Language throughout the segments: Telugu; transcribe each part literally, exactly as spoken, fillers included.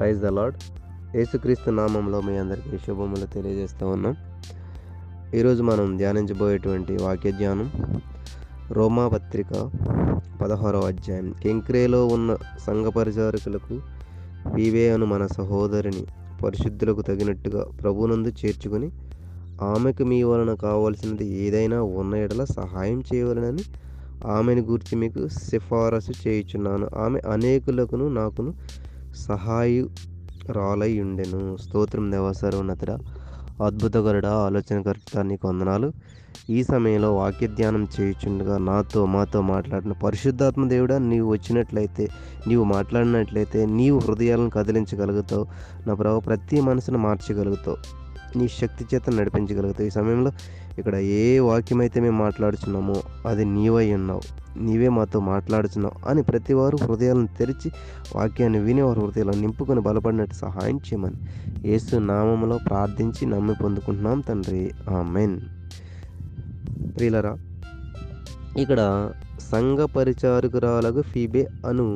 Praise the lord. యేసుక్రీస్తు నామంలో మీ అందరికీ శుభములు తెలియజేస్తూ ఉన్నాం. ఈరోజు మనం ధ్యానించబోయేటువంటి వాక్య ధ్యానం రోమా పత్రిక పదహారవ అధ్యాయం. కెంక్రేలో ఉన్న సంఘ పరిచారకులకు పీవే అను మన సహోదరిని పరిశుద్ధులకు తగినట్టుగా ప్రభునందు చేర్చుకుని ఆమెకు మీ వలన కావాల్సినది ఏదైనా ఉన్న యెడల సహాయం చేయవలనని ఆమెను గురించి మీకు సిఫారసు చేయుచున్నాను. ఆమె అనేకులకును నాకును సహాయురాలై ఉండెను. స్తోత్రం దేవా సర్వోన్నతుడా, అద్భుతకరుడా, ఆలోచనకర్త, నీకు వందనాలు. ఈ సమయంలో వాక్య ధ్యానం చేయుచుండగా నాతో మాతో మాట్లాడిన పరిశుద్ధాత్మ దేవుడా, నీవు వచ్చినట్లయితే, నీవు మాట్లాడినట్లయితే, నీవు హృదయాలను కదిలించగలుగుతావు. నా ప్రభు, ప్రతి మనసును మార్చగలుగుతావు, నీ శక్తి చేత నడిపించగలుగుతావు. ఈ సమయంలో ఇక్కడ ఏ వాక్యం అయితే మేము మాట్లాడుచున్నామో అది నీవై ఉన్నావు, నీవే మాతో మాట్లాడుచున్నావు అని ప్రతి వారు హృదయాలను తెరిచి వాక్యాన్ని విని వారి హృదయాలను నింపుకొని బలపడినట్టు సహాయం చేయమని యేసు నామములో ప్రార్థించి నమ్మి పొందుకుంటున్నాం తండ్రి, ఆమెన్. ప్రియులరా, ఇక్కడ సంఘ పరిచారకురాలకు ఫీబే అను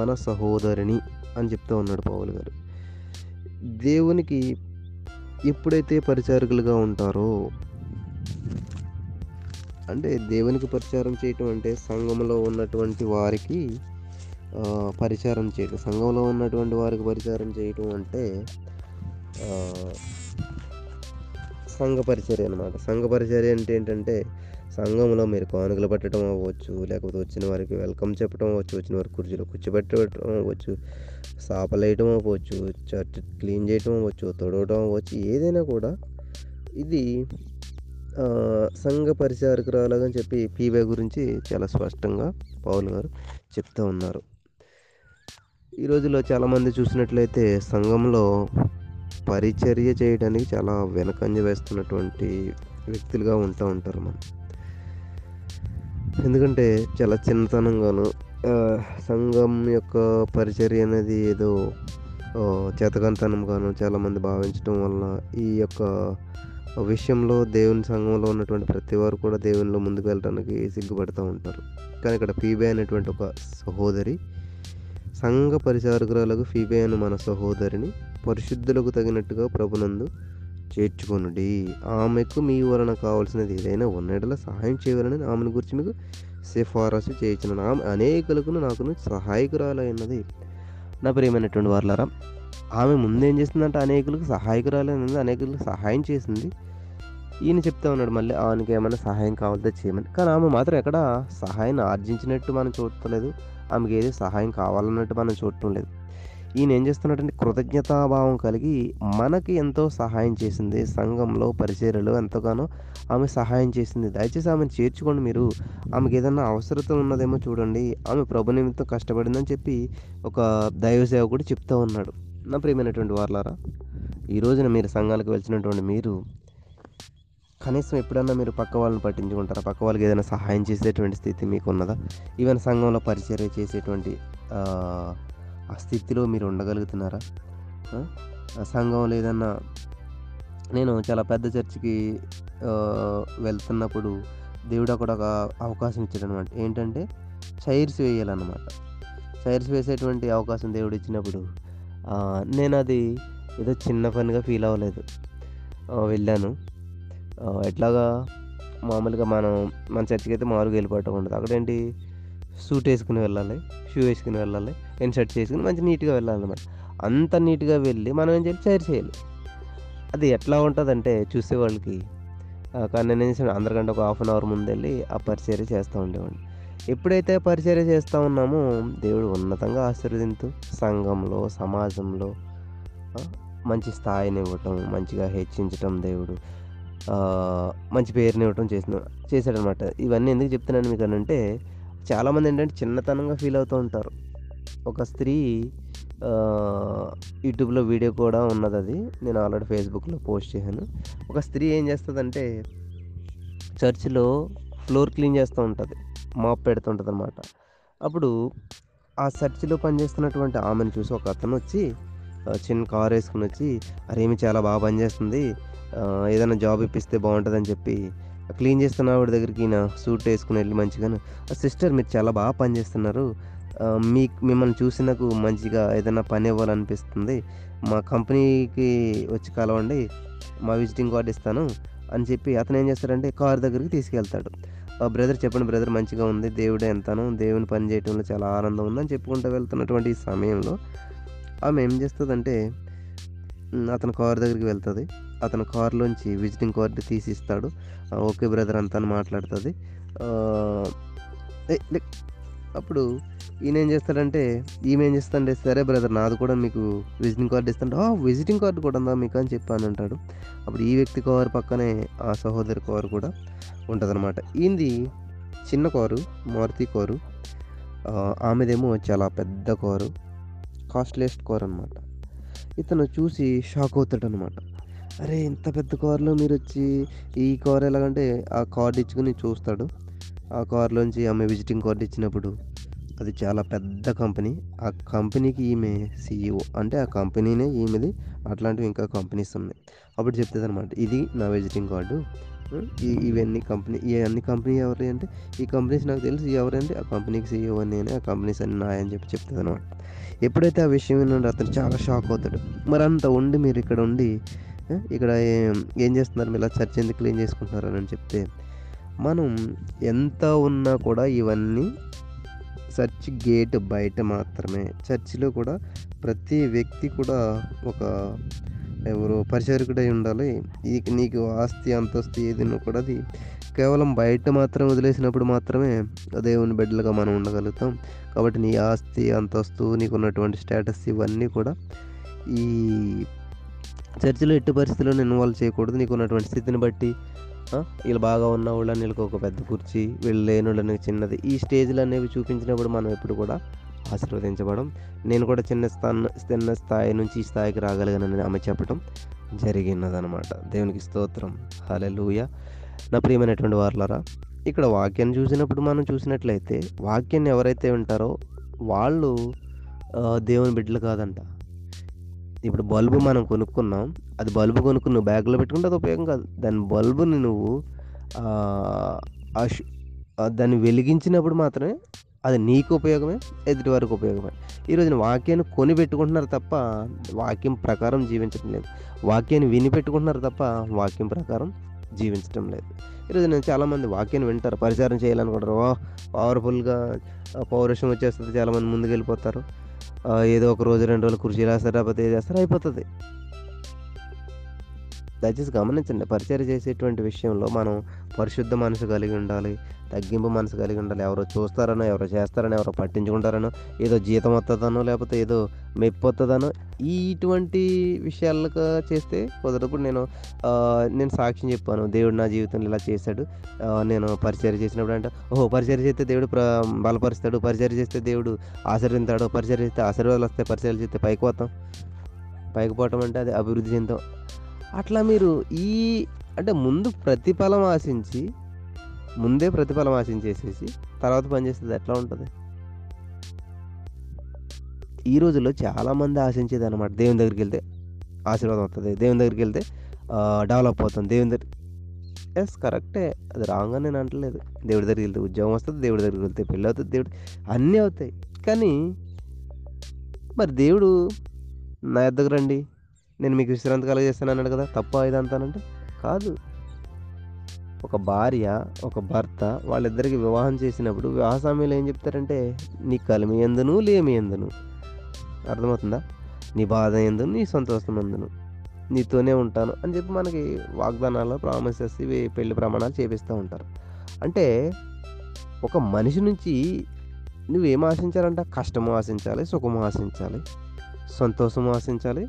మన సహోదరిని అని చెప్తూ ఉన్నాడు పౌలు గారు. దేవునికి ఎప్పుడైతే పరిచారకులుగా ఉంటారో, అంటే దేవునికి పరిచారం చేయటం అంటే సంఘంలో ఉన్నటువంటి వారికి పరిచారం చేయటం. సంఘంలో ఉన్నటువంటి వారికి పరిచారం చేయటం అంటే సంఘ పరిచర్య అన్నమాట. సంఘ పరిచర్య అంటే ఏంటంటే సంఘంలో మీరు కానుకలు పెట్టడం అవ్వచ్చు, లేకపోతే వచ్చిన వారికి వెల్కమ్ చెప్పడం అవ్వచ్చు, వచ్చిన వారికి కుర్చీలో కూర్చోబెట్టడం అవ్వచ్చు, సాపలు వేయటం అవ్వచ్చు, చర్చ్ క్లీన్ చేయటం అవ్వచ్చు, తొడవటం అవ్వచ్చు, ఏదైనా కూడా ఇది సంఘ పరిచారకురాలని చెప్పి పీవే గురించి చాలా స్పష్టంగా పౌలు గారు చెప్తూ ఉన్నారు. ఈ రోజుల్లో చాలామంది చూసినట్లయితే సంఘంలో పరిచర్య చేయడానికి చాలా వెనకంజ వేస్తున్నటువంటి వ్యక్తులుగా ఉంటూ ఉంటారు మనం. ఎందుకంటే చాలా చిన్నతనంగాను సంఘం యొక్క పరిచర్య అనేది ఏదో చేతకానితనంగాను చాలామంది భావించడం వలన ఈ యొక్క విషయంలో దేవుని సంఘంలో ఉన్నటువంటి ప్రతి వారు కూడా దేవునిలో ముందుకు వెళ్ళడానికి సిగ్గుపడుతూ ఉంటారు. కానీ ఇక్కడ ఫీబే అనేటువంటి ఒక సహోదరి, సంఘ పరిచారకురాలకు ఫీబే అను మన సహోదరిని పరిశుద్ధులకు తగినట్టుగా ప్రభునందు చేర్చుకొనుడి, ఆమెకు మీ వలన కావాల్సినది ఏదైనా ఉన్నట్లా సహాయం చేయగలనని ఆమెను గురించి మీకు సిఫారసు చేయించున్నాను. ఆమె అనేకులకు నాకును సహాయకురాలైనది. నా ప్రియమైనటువంటి వారలారా, ఆమె ముందేం చేసిందంటే అనేకులకు సహాయకురాలైనది, అనేకులకు సహాయం చేసింది. ఈయన చెప్తా ఉన్నాడు మళ్ళీ ఆమెకి ఏమైనా సహాయం కావాలితే చేయమని. కానీ ఆమె మాత్రం ఎక్కడ సహాయాన్ని ఆర్జించినట్టు మనం చూడలేదు, ఆమెకి ఏదో సహాయం కావాలన్నట్టు మనం చూడటం లేదు. ఈయన ఏం చేస్తున్నటువంటి కృతజ్ఞతాభావం కలిగి మనకి ఎంతో సహాయం చేసింది, సంఘంలో పరిచర్యలో ఎంతగానో ఆమె సహాయం చేసింది, దయచేసి ఆమెను చేర్చుకోండి, మీరు ఆమెకి ఏదన్నా అవసరత ఉన్నదేమో చూడండి, ఆమె ప్రభు నిమిత్తం కష్టపడిందని చెప్పి ఒక దైవ సేవకుడు చెప్తూ ఉన్నాడు. నా ప్రియమైనటువంటి వారలారా, ఈ రోజున మీరు సంఘాలకు వెళ్తున్నటువంటి మీరు కనీసం ఎప్పుడన్నా మీరు పక్క వాళ్ళని పట్టించుకుంటారా? పక్క వాళ్ళకి ఏదైనా సహాయం చేసేటువంటి స్థితి మీకు ఉన్నదా? ఈవెన్ సంఘంలో పరిచర్య చేసేటువంటి ఆ స్థితిలో మీరు ఉండగలుగుతున్నారా? సంఘంలో ఏదన్నా, నేను చాలా పెద్ద చర్చికి వెళ్తున్నప్పుడు దేవుడు అక్కడ ఒక అవకాశం ఇచ్చాడు అనమాట. ఏంటంటే చైర్స్ వేయాలన్నమాట. చైర్స్ వేసేటువంటి అవకాశం దేవుడు ఇచ్చినప్పుడు నేను అది ఏదో చిన్న పనిగా ఫీల్ అవ్వలేదు, వెళ్ళాను. ఎట్లాగా మామూలుగా మనం మన చర్చికి అయితే మామూలుగా వెళ్ళిపోవటం ఉండదు. అక్కడేంటి సూట్ వేసుకుని వెళ్ళాలి, షూ వేసుకుని వెళ్ళాలి, అండ్ షర్ట్ వేసుకుని మంచి నీట్గా వెళ్ళాలన్నమాట. అంత నీట్గా వెళ్ళి మనం ఏం చేయాలి? చైర్ చేయాలి. అది ఎట్లా ఉంటుందంటే చూసేవాళ్ళకి. కానీ నేను ఏం చేసాను, అందరికంటే ఒక హాఫ్ అన్ అవర్ ముందు వెళ్ళి ఆ పరిచర్య చేస్తూ ఉండేవాడిని. ఎప్పుడైతే పరిచర్య చేస్తూ ఉన్నామో దేవుడు ఉన్నతంగా ఆశీర్వదించు, సంఘంలో సమాజంలో మంచి స్థాయిని ఇవ్వటం, మంచిగా హెచ్చించటం, దేవుడు మంచి పేరుని ఇవ్వటం చేసిన చేశాడనమాట. ఇవన్నీ ఎందుకు చెప్తున్నాను మీకు అంటే, చాలామంది ఏంటంటే చిన్నతనంగా ఫీల్ అవుతూ ఉంటారు. ఒక స్త్రీ యూట్యూబ్లో వీడియో కూడా ఉన్నది, అది నేను ఆల్రెడీ ఫేస్బుక్లో పోస్ట్ చేశాను. ఒక స్త్రీ ఏం చేస్తుందంటే చర్చిలో ఫ్లోర్ క్లీన్ చేస్తూ ఉంటుంది, మాప్ పెడుతుంటుంది అనమాట. అప్పుడు ఆ చర్చిలో పనిచేస్తున్నటువంటి ఆమెను చూసి ఒక అతను వచ్చి చిన్న కారు వేసుకుని వచ్చి, అరేమి చాలా బాగా పనిచేస్తుంది, ఏదైనా జాబ్ ఇప్పిస్తే బాగుంటుందని చెప్పి క్లీన్ చేస్తున్న ఆవిడ దగ్గరికి నా సూట్ వేసుకుని వెళ్ళి మంచిగాను, సిస్టర్ మీరు చాలా బాగా పనిచేస్తున్నారు, మీ మిమ్మల్ని చూసినకు మంచిగా ఏదైనా పని ఇవ్వాలనిపిస్తుంది, మా కంపెనీకి వచ్చి కలవండి, మా విజిటింగ్ కార్డు ఇస్తాను అని చెప్పి అతను ఏం చేస్తాడంటే కారు దగ్గరికి తీసుకెళ్తాడు. బ్రదర్ చెప్పండి బ్రదర్ మంచిగా ఉంది, దేవుడే ఎంతను దేవుని పని చేయటంలో చాలా ఆనందం ఉందని చెప్పుకుంటూ వెళ్తున్నటువంటి ఈ సమయంలో ఆమె ఏం చేస్తుందంటే అతను కారు దగ్గరికి వెళ్తుంది, అతను కారులోంచి విజిటింగ్ కార్డు తీసి ఇస్తాడు. ఓకే బ్రదర్ అంతను మాట్లాడుతుంది. అప్పుడు ఈయన ఏం చేస్తాడంటే ఈమె ఏం చేస్తాడంటే సరే బ్రదర్ నాది కూడా మీకు విజిటింగ్ కార్డు ఇస్తాడు. విజిటింగ్ కార్డు కూడా ఉందా మీకు అని చెప్పి అని అంటాడు. అప్పుడు ఈ వ్యక్తి కారు పక్కనే ఆ సహోదరి కారు కూడా ఉంటుందన్నమాట. ఈయనది చిన్న కారు మారుతి కారు, ఆమెదేమో చాలా పెద్ద కారు కాస్ట్లీస్ట్ కారు అనమాట. ఇతను చూసి షాక్ అవుతాడు అనమాట. అరే ఇంత పెద్ద కారులో మీరు వచ్చి ఈ కారు ఎలాగంటే ఆ కార్డు ఇచ్చుకుని చూస్తాడు. ఆ కారులోంచి ఆమె విజిటింగ్ కార్డు ఇచ్చినప్పుడు అది చాలా పెద్ద కంపెనీ, ఆ కంపెనీకి ఈమె సీఈఓ, అంటే ఆ కంపెనీనే ఈమెది, అట్లాంటివి ఇంకా కంపెనీస్ ఉన్నాయి. అప్పుడు చెప్తుంది అనమాట ఇది నా విజిటింగ్ కార్డు, ఇవన్నీ కంపెనీ ఇవన్నీ కంపెనీ ఎవరి అంటే ఈ కంపెనీస్ నాకు తెలుసు ఎవరంటే ఆ కంపెనీకి సీఈఓ నేనే, ఆ కంపెనీస్ అన్ని నాయని చెప్పి చెప్తుంది అనమాట. ఎప్పుడైతే ఆ విషయం విన్నాడో అతను చాలా షాక్ అవుతాడు. మరి అంత ఉండి మీరు ఇక్కడ ఉండి ఇక్కడ ఏం చేస్తున్నారు, మీరు ఇలా చర్చ్ ఎందుకు క్లీన్ చేసుకుంటున్నారు అని చెప్తే మనం ఎంత ఉన్నా కూడా ఇవన్నీ చర్చ్ గేట్ బయట మాత్రమే. చర్చిలో కూడా ప్రతి వ్యక్తి కూడా ఒక ఎవరు పరిచారకుడై ఉండాలి. ఈ నీకు ఆస్తి అంతస్తు ఏదైనా కూడా అది కేవలం బయట మాత్రం వదిలేసినప్పుడు మాత్రమే దేవుని బిడ్డలుగా మనం ఉండగలుగుతాం. కాబట్టి నీ ఆస్తి అంతస్తు నీకు ఉన్నటువంటి స్టేటస్ ఇవన్నీ కూడా ఈ చర్చిలో ఎట్టి పరిస్థితుల్లో ఇన్వాల్వ్ చేయకూడదు. నీకు ఉన్నటువంటి స్థితిని బట్టి వీళ్ళు బాగా ఉన్న వాళ్ళని వీళ్ళకి ఒక పెద్ద కుర్చీ, వీళ్ళు లేని వాళ్ళని చిన్నది, ఈ స్టేజ్లు అనేవి చూపించినప్పుడు మనం ఎప్పుడు కూడా ఆశీర్వదించబడం. నేను కూడా చిన్న స్థాన చిన్న స్థాయి నుంచి ఈ స్థాయికి రాగలిగానని ఆమె చెప్పడం జరిగినదనమాట. దేవునికి స్తోత్రం, హల్లెలూయా. నా ప్రియమైనటువంటి వారలారా, ఇక్కడ వాక్యాన్ని చూసినప్పుడు మనం చూసినట్లయితే వాక్యాన్ని ఎవరైతే వింటారో వాళ్ళు దేవుని బిడ్డలు కాదంట. ఇప్పుడు బల్బు మనం కొనుక్కున్నాం, అది బల్బు కొనుక్కుని నువ్వు బ్యాగ్లో పెట్టుకుంటే అది ఉపయోగం కాదు. దాని బల్బుని నువ్వు దాన్ని వెలిగించినప్పుడు మాత్రమే అది నీకు ఉపయోగమే, ఎదుటి వారికి ఉపయోగమే. ఈరోజు వాక్యాన్ని కొని పెట్టుకుంటున్నారు తప్ప వాక్యం ప్రకారం జీవించడం లేదు. వాక్యాన్ని విని పెట్టుకుంటున్నారు తప్ప వాక్యం ప్రకారం జీవించడం లేదు. ఈరోజు నేను చాలామంది వాక్యాన్ని వింటారు, పరిచారం చేయాలనుకుంటారు, పవర్ఫుల్గా పౌరుషం వచ్చేస్తుంది, చాలామంది ముందుకెళ్ళిపోతారు. ఏదో ఒక రోజు రెండు రోజులు కృషి చేస్తారు, లేకపోతే ఏది చేస్తారు, అయిపోతుంది. దయచేసి గమనించండి, పరిచయం చేసేటువంటి విషయంలో మనం పరిశుద్ధ మనసు కలిగి ఉండాలి, తగ్గింపు మనసు కలిగి ఉండాలి. ఎవరో చూస్తారనో, ఎవరో చేస్తారనో, ఎవరో పట్టించుకుంటారనో, ఏదో జీతం వస్తుందనో, లేకపోతే ఏదో మెప్పు వస్తుందనో ఇటువంటి విషయాలకు చేస్తే కుదరప్పుడు నేను నేను సాక్ష్యం చెప్పాను, దేవుడు నా జీవితంలో ఇలా చేశాడు. నేను పరిచయం చేసినప్పుడు అంటే ఓహో పరిచయం చేస్తే దేవుడు ప్ర బలపరుస్తాడు, పరిచయం చేస్తే దేవుడు ఆశీర్వదిస్తాడు, పరిచయం చేస్తే ఆశీర్వాదాలు వస్తాయి, పరిచయం చేస్తే పైకి పోతాం, పైకి పోవటం అంటే అది అభివృద్ధి చెందాం. అట్లా మీరు ఈ అంటే ముందు ప్రతిఫలం ఆశించి ముందే ప్రతిఫలం ఆశించేసేసి తర్వాత పనిచేస్తుంది ఎట్లా ఉంటుంది? ఈ రోజుల్లో చాలామంది ఆశించేది అనమాట, దేవుని దగ్గరికి వెళ్తే ఆశీర్వాదం వస్తుంది, దేవుని దగ్గరికి వెళ్తే డెవలప్ అవుతుంది, దేవుని దగ్గర. ఎస్ కరెక్టే, అది రాంగ్ అని నేను అంటలేదు. దేవుడి దగ్గరికి వెళ్తే ఉద్యోగం వస్తుంది, దేవుడి దగ్గరికి వెళ్తే పెళ్ళి అవుతుంది, దేవుడు అన్నీ అవుతాయి. కానీ మరి దేవుడు నా దగ్గర రండి నేను మీకు విశ్రాంతి కలగజేస్తాను అన్నాడు కదా, తప్ప ఇదంతానంటే కాదు. ఒక భార్య ఒక భర్త వాళ్ళిద్దరికి వివాహం చేసినప్పుడు వివాహ సమయంలో ఏం చెప్తారంటే నీ కలిమి ఎందును లేమి ఎందును, అర్థమవుతుందా, నీ బాధ ఎందును నీ సంతోషం ఎందును నీతోనే ఉంటాను అని చెప్పి మనకి వాగ్దానాలు ప్రామిసెస్ ఇవి పెళ్లి ప్రమాణాలు చేపిస్తూ ఉంటారు. అంటే ఒక మనిషి నుంచి నువ్వేం ఆశించాలంట, కష్టము ఆశించాలి, సుఖము ఆశించాలి, సంతోషము ఆశించాలి,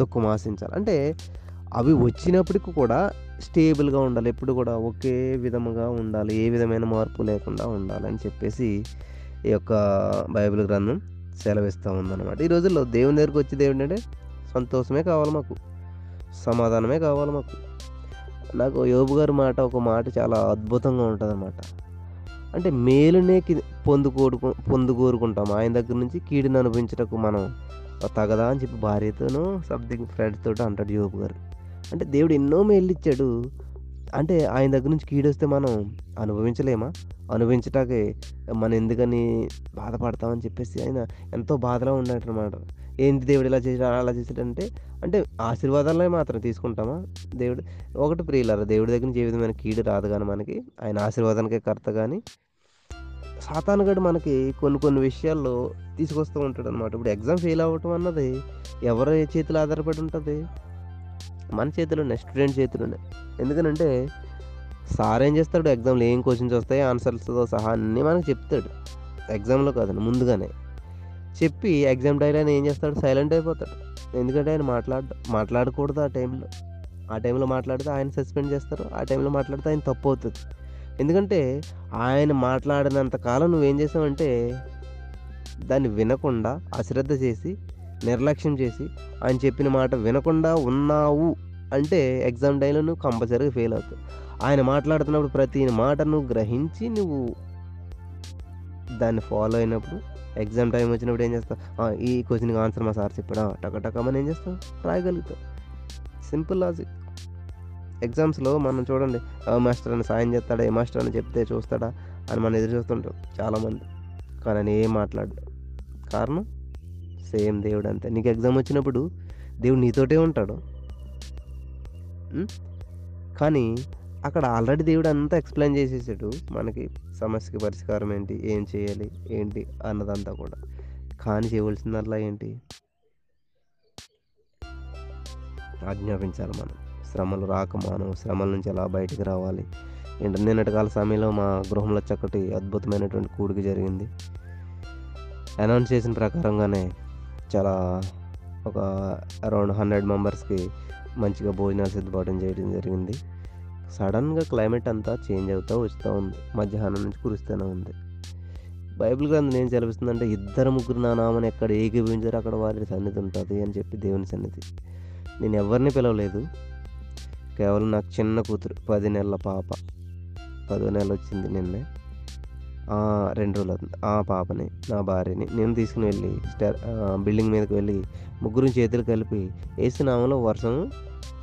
దుఃఖం ఆశించాలి. అంటే అవి వచ్చినప్పటికీ కూడా స్టేబుల్గా ఉండాలి, ఎప్పుడు కూడా ఒకే విధముగా ఉండాలి, ఏ విధమైన మార్పు లేకుండా ఉండాలని చెప్పేసి ఈ యొక్క బైబిల్ గ్రంథం సెలవిస్తూ ఉందన్నమాట. ఈ రోజుల్లో దేవుని దగ్గరికి వచ్చేది ఏంటంటే సంతోషమే కావాలి మాకు, సమాధానమే కావాలి మాకు. నాకు యోబు గారి మాట ఒక మాట చాలా అద్భుతంగా ఉంటుంది అన్నమాట. అంటే మేలునే పొందుకోరుకు పొందుకోరుకుంటాం ఆయన దగ్గర నుంచి, కీడుని అనుభవించటకు మనం తగదా అని చెప్పి భార్యతోనూ సంథింగ్ ఫ్రెండ్స్ తోటి అంటాడు యోబు గారు. అంటే దేవుడు ఎన్నో మేలు ఇచ్చాడు, అంటే ఆయన దగ్గర నుంచి కీడొస్తే మనం అనుభవించలేమా? అనుభవించటాకే మనం ఎందుకని బాధపడతామని చెప్పేసి ఆయన ఎంతో బాధలో ఉన్నాడనమాట. ఏంటి దేవుడు ఇలా చేసాడు అలా చేసాడంటే, అంటే ఆశీర్వాదాలనే మాత్రం తీసుకుంటామా? దేవుడు ఒకటి ప్రియులారా, దేవుడి దగ్గర నుంచి ఏ విధమైన కీడు రాదు, కానీ మనకి ఆయన ఆశీర్వాదానికే కర్త. కానీ సాతానుగాడు మనకి కొన్ని కొన్ని విషయాల్లో తీసుకొస్తూ ఉంటాడు అనమాట. ఇప్పుడు ఎగ్జామ్ ఫెయిల్ అవ్వటం అన్నది ఎవరి చేతులు ఆధారపడి ఉంటుంది? మన చేతిలోనే, స్టూడెంట్ చేతిలోనే. ఎందుకనంటే సార్ ఏం చేస్తాడు, ఎగ్జామ్లో ఏం క్వశ్చన్స్ వస్తాయి ఆన్సర్స్తో సహా అన్నీ మనకు చెప్తాడు, ఎగ్జామ్లో కాదండి ముందుగానే చెప్పి. ఎగ్జామ్ టైంలో ఆయన ఏం చేస్తాడు, సైలెంట్ అయిపోతాడు. ఎందుకంటే ఆయన మాట్లాడ మాట్లాడకూడదు ఆ టైంలో. ఆ టైంలో మాట్లాడితే ఆయన సస్పెండ్ చేస్తారు, ఆ టైంలో మాట్లాడితే ఆయన తప్పు అవుతుంది. ఎందుకంటే ఆయన మాట్లాడినంత కాలం నువ్వేం చేసావంటే దాన్ని వినకుండా అశ్రద్ధ చేసి, నిర్లక్ష్యం చేసి, ఆయన చెప్పిన మాట వినకుండా ఉన్నావు అంటే ఎగ్జామ్ టైంలో నువ్వు కంపల్సరీగా ఫెయిల్ అవుతావు. ఆయన మాట్లాడుతున్నప్పుడు ప్రతి మాటను గ్రహించి నువ్వు దాన్ని ఫాలో అయినప్పుడు ఎగ్జామ్ టైం వచ్చినప్పుడు ఏం చేస్తావు, ఈ క్వశ్చన్కి ఆన్సర్ మా సార్ చెప్పాడా టకటకమని ఏం చేస్తావు, రాయగలుగుతావు. Simple logic. ఎగ్జామ్స్లో మనం చూడండి, మాస్టర్ అని సాయం చేస్తాడా, ఏ మాస్టర్ అని చెప్తే చూస్తాడా అని మనం ఎదురు చూస్తుంటాం చాలామంది. కానీ ఆయన ఏం మాట్లాడడం కారణం సేమ్ దేవుడు అంతే. నీకు ఎగ్జామ్ వచ్చినప్పుడు దేవుడు నీతోటే ఉంటాడు, కానీ అక్కడ ఆల్రెడీ దేవుడు అంతా ఎక్స్ప్లెయిన్ చేసేసాడు మనకి, సమస్యకి పరిష్కారం ఏంటి, ఏం చేయాలి ఏంటి అన్నదంతా కూడా. కానీ చేయవలసిందల్లా ఏంటి, ఆజ్ఞాపించాలి మనం. శ్రమలు రాక మనం శ్రమల నుంచి ఎలా బయటకు రావాలి ఏంటో. నిన్నటికాల సమయంలో మా గృహంలో చక్కటి అద్భుతమైనటువంటి కూడిక జరిగింది. అనౌన్స్ చేసిన ప్రకారంగానే చాలా ఒక అరౌండ్ హండ్రెడ్ మెంబర్స్కి మంచిగా భోజనాలు సిద్ధపడడం చేయడం జరిగింది. సడన్గా క్లైమేట్ అంతా చేంజ్ అవుతూ వస్తూ ఉంది, మధ్యాహ్నం నుంచి కురుస్తూనే ఉంది. బైబిల్ గ్రంథం ఏం చదివిస్తుందంటే, ఇద్దరు ముగ్గురు నా నామని ఎక్కడ ఏకీభవించారో అక్కడ వారి సన్నిధి ఉంటుంది అని చెప్పి దేవుని సన్నిధి. నేను ఎవరిని పిలవలేదు, కేవలం నాకు చిన్న కూతురు పది నెలల పాప, పదో నెల వచ్చింది నిన్నే, రెండు రోజులు అవుతుంది. ఆ పాపని నా భార్యని నేను తీసుకుని వెళ్ళి స్టార్ బిల్డింగ్ మీదకి వెళ్ళి ముగ్గురు చేతులు కలిపి ఏసునామంలో వర్షం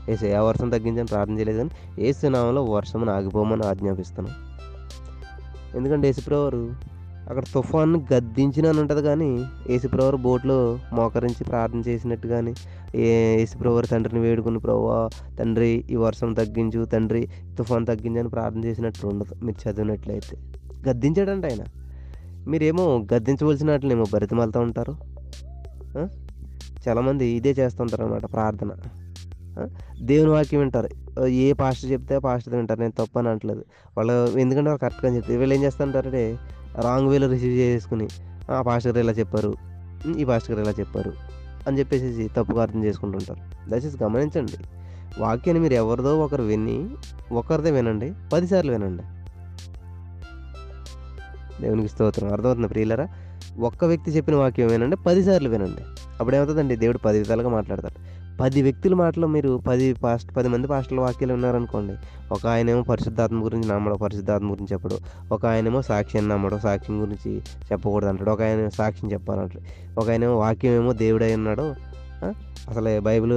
వేసే, ఆ వర్షం తగ్గించని ప్రార్థన చేయలేదు కానీ ఏసునామంలో వర్షం ఆగిపోమని ఆజ్ఞాపిస్తున్నాను. ఎందుకంటే ఏసుప్రవారు అక్కడ తుఫాను గద్దించినని ఉంటుంది, కానీ ఏసుప్రవారు బోట్లో మోకరించి ప్రార్థన చేసినట్టు కానీ, ఏసుప్రవారు తండ్రిని వేడుకుని ప్రభువా తండ్రి ఈ వర్షం తగ్గించు, తండ్రి తుఫాను తగ్గించని ప్రార్థన చేసినట్టు ఉండదు. మీరు చదివినట్లయితే గద్దించాడంటే ఆయన. మీరేమో గద్దించవలసిన వాటినేమో బతిమాలుతూ ఉంటారు. చాలామంది ఇదే చేస్తుంటారు అన్నమాట, ప్రార్థన దేవుని వాక్యం వింటారు, ఏ పాస్టర్ చెప్తే పాస్టర్ వింటారు. నేను తప్పు అని అంటలేదు, వాళ్ళు ఎందుకంటే వాళ్ళు కరెక్ట్గా చెప్తారు. వీళ్ళు ఏం చేస్తుంటారంటే రాంగ్ వేలో రిసీవ్ చేసుకుని ఆ పాస్టర్ గారు ఇలా చెప్పారు, ఈ పాస్టర్ గారు ఇలా చెప్పారు అని చెప్పేసి తప్పుగా అర్థం చేసుకుంటుంటారు. దయచేసి గమనించండి, వాక్యాన్ని మీరు ఎవరిదో ఒకరు విని ఒకరిదే వినండి, పదిసార్లు వినండి. దేవునికి స్తోత్రం. అర్థమవుతుంది ప్రియులారా, ఒక్క వ్యక్తి చెప్పిన వాక్యం వినండి, పదిసార్లు వినండి. అప్పుడు ఏమవుతుందండి, దేవుడు పది విధాలుగా మాట్లాడతాడు. పది వ్యక్తుల మాటలో మీరు పది పాస్ట్ పది మంది పాస్టర్ల వాక్యాలు విన్నారనుకోండి, ఒక ఆయనేమో పరిశుద్ధాత్మ గురించి నమ్మడం, పరిశుద్ధాత్మ గురించి చెప్పడం, ఒక ఆయనేమో సాక్ష్యాన్ని నమ్మడం, సాక్ష్యం గురించి చెప్పకూడదు అంటాడు, ఒక ఆయన సాక్ష్యం చెప్పాలంటాడు, ఒక ఆయనేమో వాక్యం ఏమో దేవుడై ఉన్నాడు, అసలే బైబిల్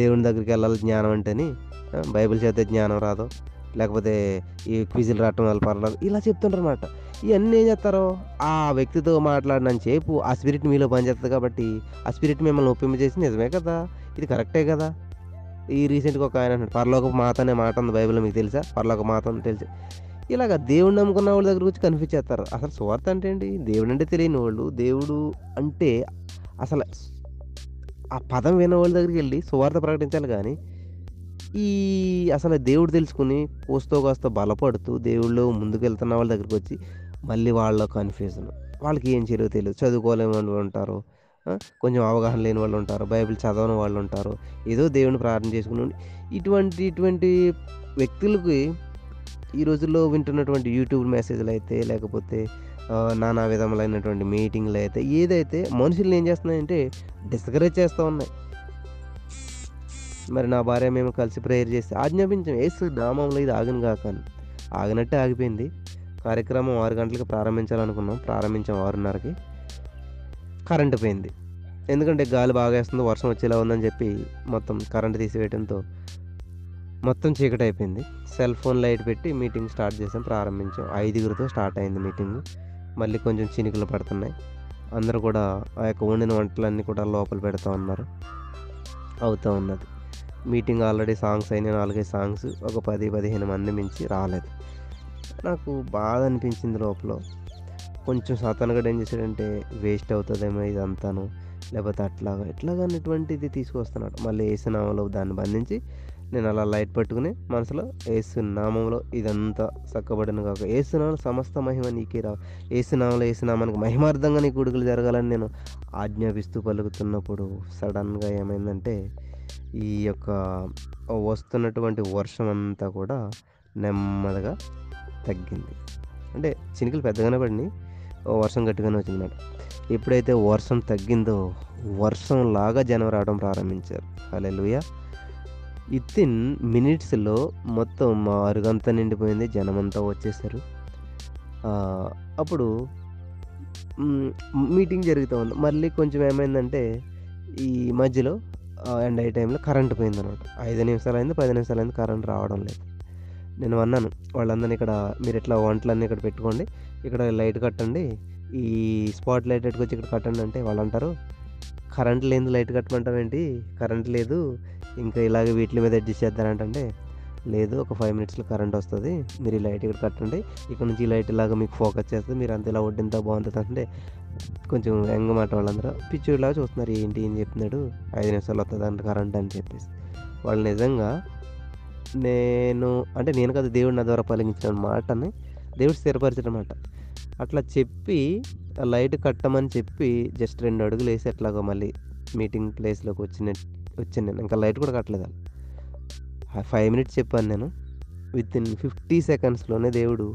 దేవుని దగ్గరికి వెళ్ళాలి జ్ఞానం అంటేని, బైబిల్ చేస్తే జ్ఞానం రాదు, లేకపోతే ఈ క్విజులు రావటం వల్ల పర్లేదు ఇలా చెప్తుంటారు అన్నమాట. ఇవన్నీ ఏం చేస్తారో, ఆ వ్యక్తితో మాట్లాడినంతసేపు ఆ స్పిరిట్ మీలో పనిచేస్తుంది కాబట్టి ఆ స్పిరిట్ మిమ్మల్ని ఒప్పింపజేసి నిజమే కదా, ఇది కరెక్టే కదా. ఈ రీసెంట్గా ఒక ఆయన అంటాడు, పరలోక మాత అనే మాట ఉంది బైబిల్లో, మీకు తెలుసా పరలోక మాత అని తెలుసా. ఇలాగ దేవుడు నమ్ముకున్న వాళ్ళ దగ్గర వచ్చి కన్ఫ్యూజ్ చేస్తారు. అసలు సువార్త అంటే ఏంటి, దేవుడు అంటే తెలియని వాళ్ళు, దేవుడు అంటే అసలు ఆ పదం విన్న వాళ్ళ దగ్గరికి వెళ్ళి సువార్త ప్రకటించాలి. కానీ ఈ అసలు దేవుడు తెలుసుకుని కోస్తో కాస్త బలపడుతూ దేవుళ్ళు ముందుకు వెళ్తున్న వాళ్ళ దగ్గరికి వచ్చి మళ్ళీ వాళ్ళ కన్ఫ్యూజన్, వాళ్ళకి ఏం చేయాలో తెలియదు. చదువుకోలేని వాళ్ళు ఉంటారు, కొంచెం అవగాహన లేని వాళ్ళు ఉంటారు, బైబిల్ చదవని వాళ్ళు ఉంటారు, ఏదో దేవుని ప్రార్థన చేసుకుని. ఇటువంటి ఇటువంటి వ్యక్తులకి ఈ రోజుల్లో వింటున్నటువంటి యూట్యూబ్ మెసేజ్లు అయితే, లేకపోతే నానా విధములైనటువంటి మీటింగ్లు అయితే, ఏదైతే మనుషుల్ని ఏం చేస్తున్నాయంటే డిస్కరేజ్ చేస్తూ ఉన్నాయి. మరి నా భార్య మేము కలిసి ప్రేయర్ చేస్తే ఆజ్ఞాపించాం, ఏసు నామంలో ఇది ఆగను కాక, ఆగినట్టే ఆగిపోయింది. కార్యక్రమం ఆరు గంటలకు ప్రారంభించాలనుకున్నాం, ప్రారంభించాం ఆరున్నరకి, కరెంటు పోయింది. ఎందుకంటే గాలి బాగా వేస్తుంది, వర్షం వచ్చేలా ఉందని చెప్పి మొత్తం కరెంటు తీసివేయడంతో మొత్తం చీకటి అయిపోయింది. సెల్ ఫోన్ లైట్ పెట్టి మీటింగ్ స్టార్ట్ చేసాం, ప్రారంభించాం. ఐదుగురితో స్టార్ట్ అయింది మీటింగ్. మళ్ళీ కొంచెం చినుకులు పడుతున్నాయి. అందరూ కూడా ఆ యొక్క వండిన వంటలన్నీ కూడా లోపల పెడతా ఉన్నారు, అవుతూ ఉన్నది మీటింగ్. ఆల్రెడీ సాంగ్స్ అయినాయి, నాలుగైదు సాంగ్స్, ఒక పది పదిహేను మంది మించి రాలేదు. నాకు బాధ అనిపించింది లోపల. కొంచెం సాతానుగడ ఏం చేశాడంటే వేస్ట్ అవుతుందేమో ఇదంతాను, లేకపోతే అట్లాగా ఎట్లాగా అనేటువంటిది తీసుకొస్తున్నాడు. మళ్ళీ ఏసునామంలో దాన్ని బంధించి నేను అలా లైట్ పట్టుకుని మనసులో ఏసునామంలో ఇదంతా చక్కబడిన కాక, ఏసునామం సమస్త మహిమ నీకే రా, ఏసునామంలో ఏసునామానికి మహిమార్థంగా నీ కొడుకులు జరగాలని నేను ఆజ్ఞాపిస్తూ పలుకుతున్నప్పుడు సడన్గా ఏమైందంటే ఈ యొక్క వస్తున్నటువంటి వర్షం అంతా కూడా నెమ్మదిగా తగ్గింది. అంటే చినుకులు పెద్దగానే పడినాయి, వర్షం గట్టిగానే వచ్చిందన్నమాట. ఎప్పుడైతే వర్షం తగ్గిందో వర్షంలాగా జనం రావడం ప్రారంభించారు. హల్లెలూయా. విత్ ఇన్ మినిట్స్లో మొత్తం మా అరుగంతా నిండిపోయింది, జనమంతా వచ్చేసారు. అప్పుడు మీటింగ్ జరుగుతూ ఉంది. మళ్ళీ కొంచెం ఏమైందంటే ఈ మధ్యలో అండ్ ఐ టైంలో కరెంట్ పోయిందన్నమాట. ఐదు నిమిషాలు అయింది, పది నిమిషాలు అయింది, కరెంట్ రావడం లేదు. నేను అన్నాను వాళ్ళందరినీ, ఇక్కడ మీరు ఇట్లా వంటలన్నీ ఇక్కడ పెట్టుకోండి, ఇక్కడ లైట్ కట్టండి, ఈ స్పాట్ లైట్ ఎట్టుకొచ్చి ఇక్కడ కట్టండి అంటే వాళ్ళు అంటారు, కరెంట్ లేదు లైట్ కట్టమంటాం ఏంటి, కరెంట్ లేదు ఇంకా ఇలాగే వీటి మీద అడ్జస్ట్ చేద్దానంటే, లేదు ఒక ఫైవ్ మినిట్స్లో కరెంట్ వస్తుంది, మీరు ఈ లైట్ ఇక్కడ కట్టండి, ఇక్కడ నుంచి ఈ లైట్ ఇలాగ మీకు ఫోకస్ చేస్తుంది, మీరు అంత ఇలా వడ్డింత బాగుంటుంది అంటే కొంచెం యంగ్ మాట వాళ్ళందరూ పిచ్చోడిలాగా చూస్తున్నారు, ఏంటి ఏం చెప్తున్నాడు, ఐదు నిమిషాలు వస్తుంది అంటే కరెంట్ అని చెప్పేసి. వాళ్ళు నిజంగా నేను అంటే నేను కదా దేవుడు నా ద్వారా పలికించిన మాటని దేవుడు స్థిరపరిచడమాట. అట్లా చెప్పి లైట్ కట్టమని చెప్పి జస్ట్ రెండు అడుగులు వేసి అట్లాగో మళ్ళీ మీటింగ్ ప్లేస్లోకి వచ్చిన వచ్చాను నేను. ఇంకా లైట్ కూడా కట్టలేదు. ఫైవ్ మినిట్స్ చెప్పాను నేను, విత్ ఇన్ ఫిఫ్టీ సెకండ్స్లోనే దేవుడు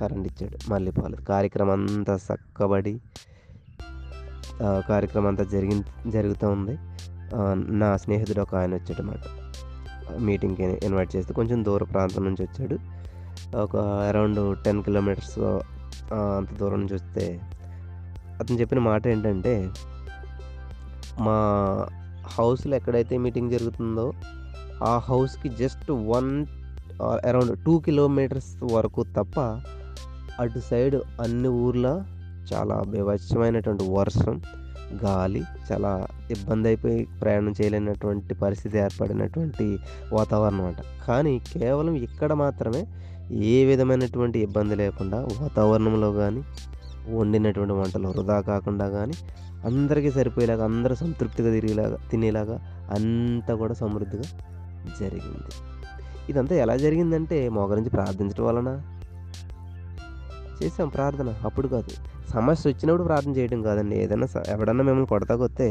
కరెంట్ ఇచ్చాడు. మళ్ళీ పోలేదు. కార్యక్రమం అంతా చక్కబడి కార్యక్రమం అంతా జరిగి జరుగుతూ ఉంది. నా స్నేహితుడు ఒక ఆయన వచ్చాడు అన్నమాట, మీటింగ్కి ఇన్వైట్ చేస్తే కొంచెం దూర ప్రాంతం నుంచి వచ్చాడు. ఒక అరౌండ్ టెన్ కిలోమీటర్స్ అంత దూరం నుంచి వస్తే అతను చెప్పిన మాట ఏంటంటే, మా హౌస్లో ఎక్కడైతే మీటింగ్ జరుగుతుందో ఆ హౌస్కి just one around two kilometres వరకు తప్ప అటు సైడ్ అన్ని ఊర్లో చాలా బీభత్సమైనటువంటి వర్షం, గాలి, చాలా ఇబ్బంది అయిపోయి ప్రయాణం చేయలేనటువంటి పరిస్థితి ఏర్పడినటువంటి వాతావరణం అంట. కానీ కేవలం ఇక్కడ మాత్రమే ఏ విధమైనటువంటి ఇబ్బంది లేకుండా వాతావరణంలో కానీ వండినటువంటి వంటలు వృధా కాకుండా కానీ అందరికీ సరిపోయేలాగా అందరూ సంతృప్తిగా తిరిగేలాగా తినేలాగా అంతా కూడా సమృద్ధిగా జరిగింది. ఇదంతా ఎలా జరిగిందంటే మా గురించి ప్రార్థించడం వలన చేసాం. ప్రార్థన అప్పుడు కాదు, సమస్య వచ్చినప్పుడు ప్రార్థన చేయడం కాదండి. ఏదైనా ఎవడన్నా మిమ్మల్ని కొడతాకొస్తే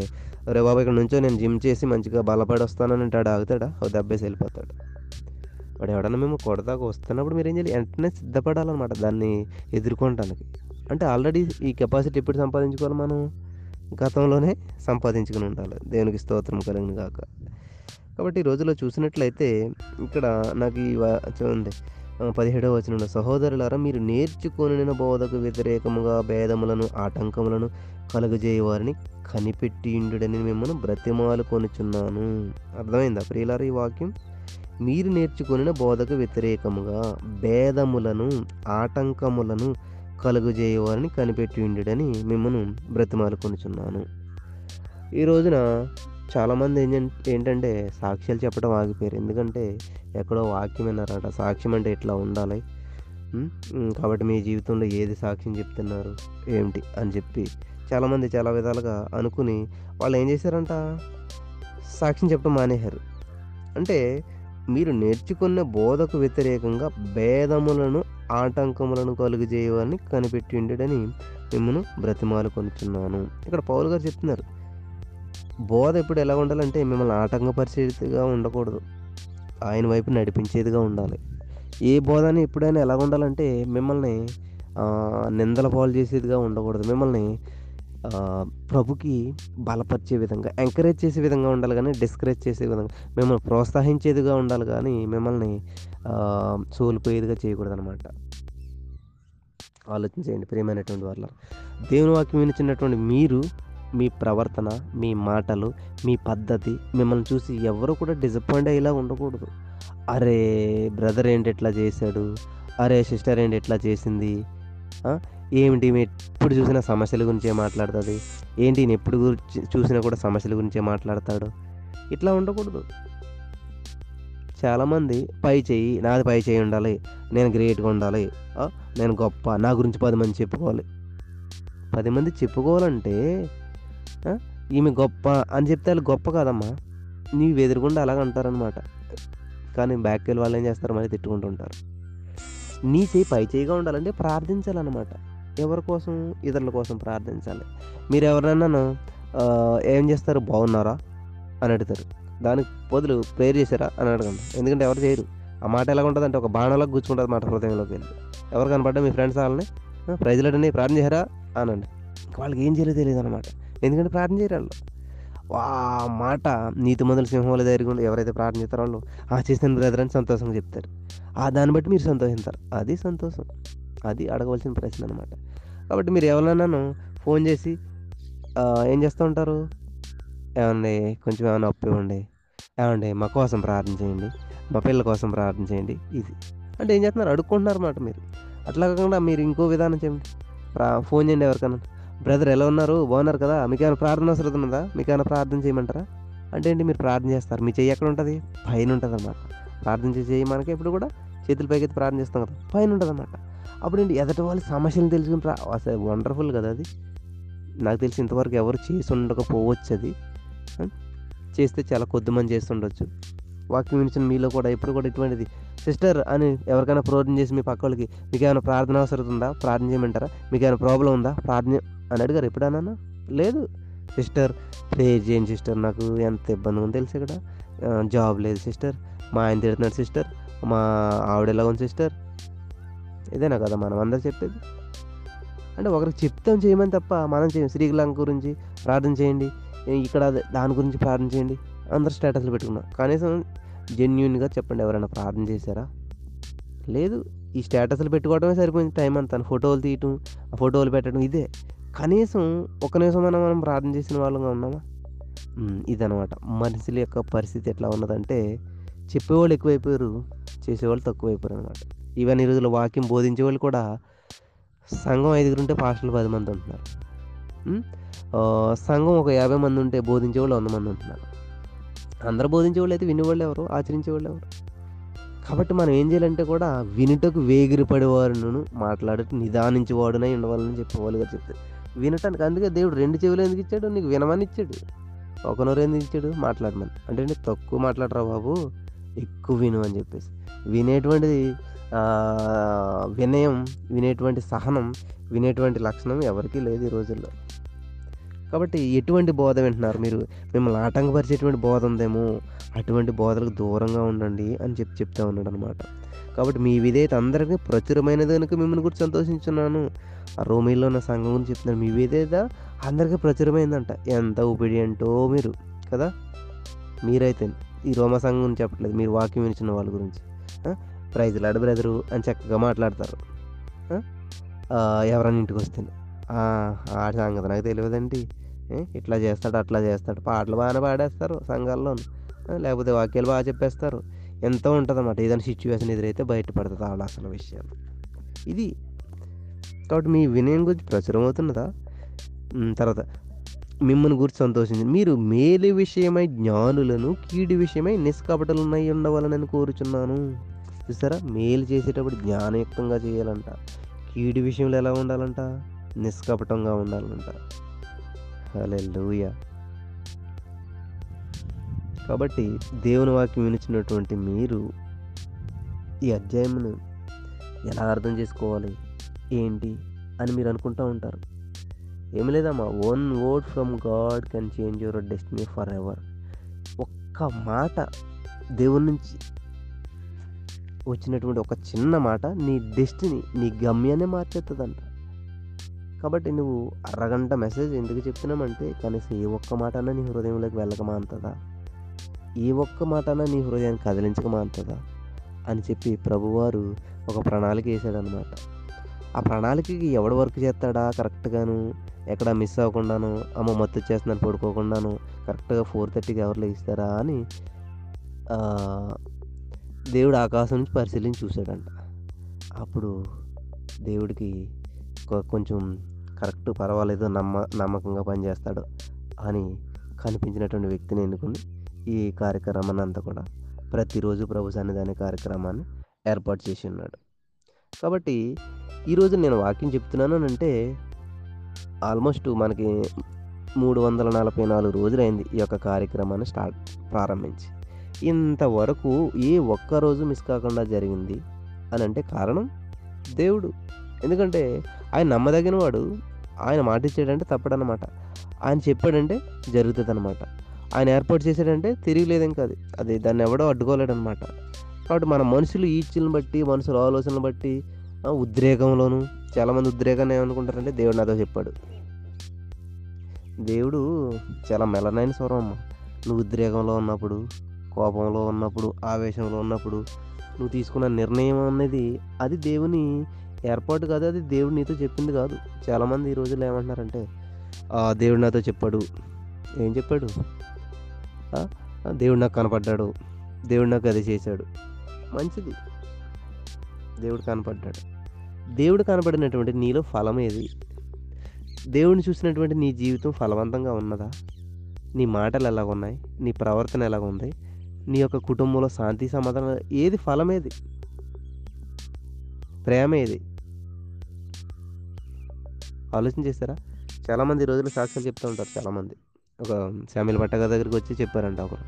రే బాబా ఇక్కడ నుంచో నేను జిమ్ చేసి మంచిగా బలపడి వస్తానని అంటాడు, ఆగుతాడా? ఓ దెబ్బేసి వెళ్ళిపోతాడు. వాడు ఎవడన్నా మేము కొడతాకు వస్తున్నప్పుడు మీరు ఏం చేయాలి, వెంటనే సిద్ధపడాలన్నమాట దాన్ని ఎదుర్కొనడానికి. అంటే ఆల్రెడీ ఈ కెపాసిటీ ఎప్పుడు సంపాదించుకోవాలి, మనం గతంలోనే సంపాదించుకుని ఉండాలి. దేవునికి స్తోత్రం కలిగిన కాక. కాబట్టి ఈ రోజులో చూసినట్లయితే ఇక్కడ నాకు ఈ చూడండి పదిహేడవ వచనంలో, సహోదరులారా మీరు నేర్చుకొనిన బోధకు వ్యతిరేకముగా భేదములను ఆటంకములను కలుగజేయవారిని కనిపెట్టియుండుడని మిమ్మల్ని బ్రతిమాలు కొనుచున్నాను. అర్థమైందా ప్రియులారా? ఈ వాక్యం మీరు నేర్చుకొనిన బోధకు వ్యతిరేకముగా భేదములను ఆటంకములను కలుగజేయవారిని కనిపెట్టియుండుడని మిమ్మల్ని బ్రతిమాలు కొనుచున్నాను. ఈ రోజున చాలామంది ఏం ఏంటంటే సాక్ష్యాలు చెప్పడం ఆగిపోయారు. ఎందుకంటే ఎక్కడో వాక్యం విన్నారట, సాక్ష్యం అంటే ఇట్లా ఉండాలి, కాబట్టి మీ జీవితంలో ఏది సాక్ష్యం చెప్తున్నారు ఏమిటి అని చెప్పి చాలామంది చాలా విధాలుగా అనుకుని వాళ్ళు ఏం చేశారంట, సాక్ష్యం చెప్పడం మానేశారు. అంటే మీరు నేర్చుకున్న బోధకు వ్యతిరేకంగా భేదములను ఆటంకములను కలుగజేయవారిని కనిపెట్టి ఉండడని మిమ్మల్ని బ్రతిమాలు కొనుచున్నాను. ఇక్కడ పౌలు గారు చెప్తున్నారు, బోధ ఎప్పుడు ఎలా ఉండాలంటే మిమ్మల్ని ఆటంకపరిచేదిగా ఉండకూడదు, ఆయన వైపు నడిపించేదిగా ఉండాలి. ఏ బోధని ఎప్పుడైనా ఎలా ఉండాలంటే మిమ్మల్ని నిందల పాలు చేసేదిగా ఉండకూడదు, మిమ్మల్ని ప్రభుకి బలపరిచే విధంగా ఎంకరేజ్ చేసే విధంగా ఉండాలి, కానీ డిస్కరేజ్ చేసే విధంగా మిమ్మల్ని ప్రోత్సహించేదిగా ఉండాలి, కానీ మిమ్మల్ని సోలిపోయేదిగా చేయకూడదు అనమాట. ఆలోచించేయండి ప్రియమైనటువంటి వాళ్ళ. దేవుని వాక్యం వినిచినటువంటి మీరు మీ ప్రవర్తన, మీ మాటలు, మీ పద్ధతి మిమ్మల్ని చూసి ఎవరు కూడా డిసప్పాయింట్ అయ్యేలా ఉండకూడదు. అరే బ్రదర్ ఏంటి ఎట్లా చేశాడు, అరే సిస్టర్ ఏంటి ఎట్లా చేసింది, ఏమిటి మీ ఎప్పుడు చూసినా సమస్యల గురించే మాట్లాడుతుంది, ఏంటి నేను ఎప్పుడు గురించి చూసినా కూడా సమస్యల గురించే మాట్లాడతాడు, ఇట్లా ఉండకూడదు. చాలామంది పై చేయి, నాది పై చేయి ఉండాలి, నేను గ్రేట్గా ఉండాలి, నేను గొప్ప, నా గురించి పది మంది చెప్పుకోవాలి. పది మంది చెప్పుకోవాలంటే ఈమె గొప్ప అని చెప్తే వాళ్ళు గొప్ప కాదమ్మా, నీవు ఎదురుకుండా అలాగ అంటారనమాట. కానీ బ్యాక్కి వెళ్ళి వాళ్ళు ఏం చేస్తారు, మళ్ళీ తిట్టుకుంటూ ఉంటారు. నీ చేయి పై చేయిగా ఉండాలంటే ప్రార్థించాలన్నమాట. ఎవరి కోసం? ఇతరుల కోసం ప్రార్థించాలి. మీరు ఎవరినైనా ఏం చేస్తారు, బాగున్నారా అని అడుగుతారు, దానికి బదులు ప్రేయర్ చేశారా అని అడగండి. ఎందుకంటే ఎవరు చేయరు. ఆ మాట ఎలా ఉంటుంది అంటే ఒక బాణంలో గుచ్చుకుంటుంది మాట హృదయంలోకి వెళ్ళి. ఎవరు కనపడ్డా మీ ఫ్రెండ్స్ వాళ్ళని ప్రైజ్లడని ప్రార్థన చేశారా అనండి. వాళ్ళకి ఏం చేయలేదు తెలియదు అనమాట. ఎందుకంటే ప్రార్థన చేయరు వాళ్ళు. ఆ మాట నీతి మొదలు సింహంలో దగ్గర ఎవరైతే ప్రార్థన చేస్తారో వాళ్ళు ఆ చేసిన బ్రదర్ అని సంతోషంగా చెప్తారు. ఆ దాన్ని బట్టి మీరు సంతోషిస్తారు. అది సంతోషం, అది అడగవలసిన ప్రశ్న అనమాట. కాబట్టి మీరు ఎవరైనా ఫోన్ చేసి ఏం చేస్తూ ఉంటారు, ఏమండి కొంచెం ఏమైనా అప్పు ఇవ్వండి, ఏమండి మా కోసం ప్రార్థన చేయండి, మా పిల్లల కోసం ప్రార్థన చేయండి, ఇది అంటే ఏం చేస్తున్నారు, అడుక్కుంటున్నారు అన్నమాట మీరు. అట్లా కాకుండా మీరు ఇంకో విధానం చేయండి. ప్రా ఫోన్ చేయండి ఎవరికైనా, బ్రదర్ ఎలా ఉన్నారు, బాగున్నారు కదా, మీకేమైనా ప్రార్థన అవసరం ఉన్నదా, మీకేమైనా ప్రార్థన చేయమంటారా అంటే ఏంటి, మీరు ప్రార్థన చేస్తారు. మీ చెయ్యి ఎక్కడ ఉంటుంది, పైన ఉంటుంది అన్నమాట. ప్రార్థన చేసేయి మనకి ఎప్పుడు కూడా చేతుల పైకి అయితే ప్రార్థన చేస్తాం కదా, పైన ఉంటుంది అన్నమాట. అప్పుడు ఏంటి, ఎదటి వాళ్ళ సమస్యలు తెలుసుకుని ప్రా అసలు వండర్ఫుల్ కదా అది. నాకు తెలిసి ఇంతవరకు ఎవరు చేసి ఉండకపోవచ్చు, అది చేస్తే చాలా కొద్దిమంది చేస్తుండొచ్చు. వాక్యం వినిచిన మీలో కూడా ఎప్పుడు కూడా ఇటువంటిది సిస్టర్ అని ఎవరికైనా ప్రార్థన చేసి మీ పక్క వాళ్ళకి మీకు ఏమైనా ప్రార్థన అవసరం ఉందా, ప్రార్థన చేయమంటారా, మీకు ఏమైనా ప్రాబ్లం ఉందా, ప్రార్థన అని అడిగారు ఎప్పుడన్నా? లేదు. సిస్టర్ ప్రేయర్ చేయండి సిస్టర్, నాకు ఎంత ఇబ్బందిగా ఉందో తెలుసు, ఇక్కడ జాబ్ లేదు సిస్టర్, మా ఆయన తిడుతున్నాడు సిస్టర్, మా ఆవిడ ఎలా ఉంది సిస్టర్, ఇదేనా కదా మనం అందరూ చెప్పేది. అంటే ఒకరికి చెప్తాం చేయమని తప్ప మనం చేయం. శ్రీలంక గురించి ప్రార్థన చేయండి, ఇక్కడ దాని గురించి ప్రార్థన చేయండి, అందరు స్టేటస్లు పెట్టుకున్నాం. కనీసం జెన్యున్గా చెప్పండి, ఎవరైనా ప్రార్థన చేశారా? లేదు. ఈ స్టేటస్లు పెట్టుకోవడమే సరిపోయింది టైం అంతా, ఫోటోలు తీయటం, ఫోటోలు పెట్టడం ఇదే. కనీసం ఒక నిమిషం అన్న మనం ప్రార్థన చేసిన వాళ్ళుగా ఉన్నామా? ఇదనమాట మనుషుల యొక్క పరిస్థితి ఎట్లా ఉన్నదంటే చెప్పేవాళ్ళు ఎక్కువైపోయారు, చేసేవాళ్ళు తక్కువైపోయారు అనమాట. ఈవెన్ ఈ రోజుల్లో వాక్యం బోధించేవాళ్ళు కూడా సంఘం ఐదుగురు ఉంటే పాస్టర్లు పది మంది ఉంటున్నారు, సంఘం ఒక యాభై మంది ఉంటే బోధించేవాళ్ళు వంద మంది ఉంటున్నారు. అందరూ బోధించేవాళ్ళు అయితే వినేవాళ్ళు ఎవరు, ఆచరించేవాళ్ళు ఎవరు? కాబట్టి మనం ఏం చేయాలంటే కూడా వినుటకు వేగిరి పడేవారును మాట్లాడటం నిదానించేవాడునై ఉండవాలని చెప్పేవాళ్ళు గారు చెప్తారు వినటానికి. అందుకే దేవుడు రెండు చెవులు ఎందుకు ఇచ్చాడు, నీకు వినమని ఇచ్చాడు, ఒకనోరు ఎందుకు ఇచ్చాడు, మాట్లాడమని. అంటే తక్కువ మాట్లాడరా బాబు, ఎక్కువ విను అని చెప్పేసి. వినేటువంటిది వినయం, వినేటువంటి సహనం, వినేటువంటి లక్షణం ఎవరికీ లేదు ఈ రోజుల్లో. కాబట్టి ఎటువంటి బోధ వింటున్నారు మీరు, మిమ్మల్ని ఆటంకపరిచేటువంటి బోధ ఉందేమో, అటువంటి బోధలకు దూరంగా ఉండండి అని చెప్పి చెప్తా ఉన్నాడు అనమాట. కాబట్టి మీ విధేయత అందరికీ ప్రచురమైనది కనుక మిమ్మల్ని గురించి సంతోషించున్నాను. ఆ రోమిల్లో ఉన్న సంఘం గురించి చెప్తున్నాను, మీ విధేయత అందరికీ ప్రచురమైందంట. ఎంత ఒబీడియంటో మీరు కదా, మీరైతే ఈ రోమా సంఘం గురించి చెప్పట్లేదు, మీరు వాక్యం వినిచిన వాళ్ళ గురించి ప్రైజ్ లాడ్ బ్రదరు అని చక్కగా మాట్లాడతారు. ఎవరన్నా ఇంటికి వస్తే ఆ సంగతి నాకు తెలియదండి, ఇట్లా చేస్తాడు అట్లా చేస్తాడు, పాటలు బాగానే పాడేస్తారు సంఘాల్లోనూ, లేకపోతే వాక్యాలు బాగా చెప్పేస్తారు, ఎంతో ఉంటుంది అన్నమాట. ఏదైనా సిచ్యువేషన్ ఎదురైతే బయటపడుతుంది వాళ్ళ అసలు విషయాలు ఇది. కాబట్టి మీ వినయం గురించి ప్రచురం అవుతున్నదా? తర్వాత మిమ్మల్ని గురించి సంతోషించింది, మీరు మేలు విషయమై జ్ఞానులను, కీడు విషయమై నిష్కపటలున్నాయి ఉండవాలని నేను కోరుచున్నాను. చూసారా, మేలు చేసేటప్పుడు జ్ఞానయుక్తంగా చేయాలంట, కీడు విషయంలో ఎలా ఉండాలంట, నిష్కపటంగా ఉండాలంట. హల్లెలూయా. కాబట్టి దేవుని వాక్యం వినిచినటువంటి మీరు ఈ అధ్యాయమును ఎలా అర్థం చేసుకోవాలి ఏంటి అని మీరు అనుకుంటూ ఉంటారు. ఏమి లేదమ్మా, one word from God can change your destiny forever. ఒక్క మాట దేవుని నుంచి వచ్చినటువంటి ఒక చిన్న మాట నీ డెస్టినీ, నీ గమ్యాన్ని మార్చేస్తుందంట. కాబట్టి నువ్వు అరగంట మెసేజ్ ఎందుకు చెప్తున్నామంటే కనీసం ఏ ఒక్క మాట అన్నా నీ హృదయంలోకి వెళ్ళకమా అంతదా, ఏ ఒక్క మాట అన్నా నీ హృదయాన్ని కదిలించకమా అంతదా అని చెప్పి ప్రభువారు ఒక ప్రణాళిక వేశాడనమాట. ఆ ఆ ప్రణాళికకి ఎవడు వర్క్ చేస్తాడా కరెక్ట్గాను, ఎక్కడ మిస్ అవ్వకుండాను, అమ్మ మత్తు చేస్తున్నాను పడుకోకుండాను కరెక్ట్గా ఫోర్ థర్టీకి ఎవరు లేస్తారా అని దేవుడు ఆకాశం నుంచి పరిశీలించి చూశాడంట. అప్పుడు దేవుడికి కొంచెం కరెక్ట్ పర్వాలేదు నమ్మ నమ్మకంగా పనిచేస్తాడు అని కనిపించినటువంటి వ్యక్తిని ఎన్నుకుని ఈ కార్యక్రమాన్ని అంతా కూడా ప్రతిరోజు ప్రభు సన్నిధాన కార్యక్రమాన్ని ఏర్పాటు చేసి ఉన్నాడు. కాబట్టి ఈరోజు నేను వాక్యం చెప్తున్నాను అంటే ఆల్మోస్ట్ మనకి మూడు వందల నలభై నాలుగు రోజులైంది ఈ యొక్క కార్యక్రమాన్ని స్టార్ట్ ప్రారంభించి. ఇంతవరకు ఏ ఒక్కరోజు మిస్ కాకుండా జరిగింది అని అంటే కారణం దేవుడు. ఎందుకంటే ఆయన నమ్మదగిన వాడు, ఆయన మాట ఇచ్చాడంటే తప్పడనమాట, ఆయన చెప్పాడంటే జరుగుతుంది అనమాట, ఆయన ఏర్పాటు చేశాడంటే తిరిగి లేదు ఇంకా అది అది దాన్ని ఎవడో అడ్డుకోలేడనమాట. కాబట్టి మన మనుషులు ఈచ్ఛలను బట్టి, మనుషుల ఆలోచనలు బట్టి, ఉద్రేకంలోను చాలామంది ఉద్రేకాన్ని ఏమనుకుంటారంటే దేవుడు నాతో చెప్పాడు. దేవుడు చాలా మెలనైన స్వరం అమ్మ. నువ్వు ఉద్రేకంలో ఉన్నప్పుడు, కోపంలో ఉన్నప్పుడు, ఆవేశంలో ఉన్నప్పుడు నువ్వు తీసుకున్న నిర్ణయం అనేది అది దేవుని ఏర్పాటు కాదు, అది దేవుడు నీతో చెప్పింది కాదు. చాలామంది ఈ రోజుల్లో ఏమంటున్నారంటే దేవుడు నాతో చెప్పాడు, ఏం చెప్పాడు, దేవుడు నాకు కనపడ్డాడు, దేవుడు నాకు అది చేశాడు. మంచిది, దేవుడు కనపడ్డాడు. దేవుడు కనపడినటువంటి నీలో ఫలం ఏది? దేవుడిని చూసినటువంటి నీ జీవితం ఫలవంతంగా ఉన్నదా? నీ మాటలు ఎలాగ ఉన్నాయి? నీ ప్రవర్తన ఎలాగ ఉంది? నీ యొక్క కుటుంబంలో శాంతి సమాధానం ఏది? ఫలం ఏది? ప్రేమ ఏది? ఆలోచన చేస్తారా? చాలామంది ఈ రోజుల్లో సాక్ష్యాలు చెప్తూ ఉంటారు. చాలామంది ఒక శామ్యూల్ పట్టగా దగ్గరికి వచ్చి చెప్పారంట, ఒకరు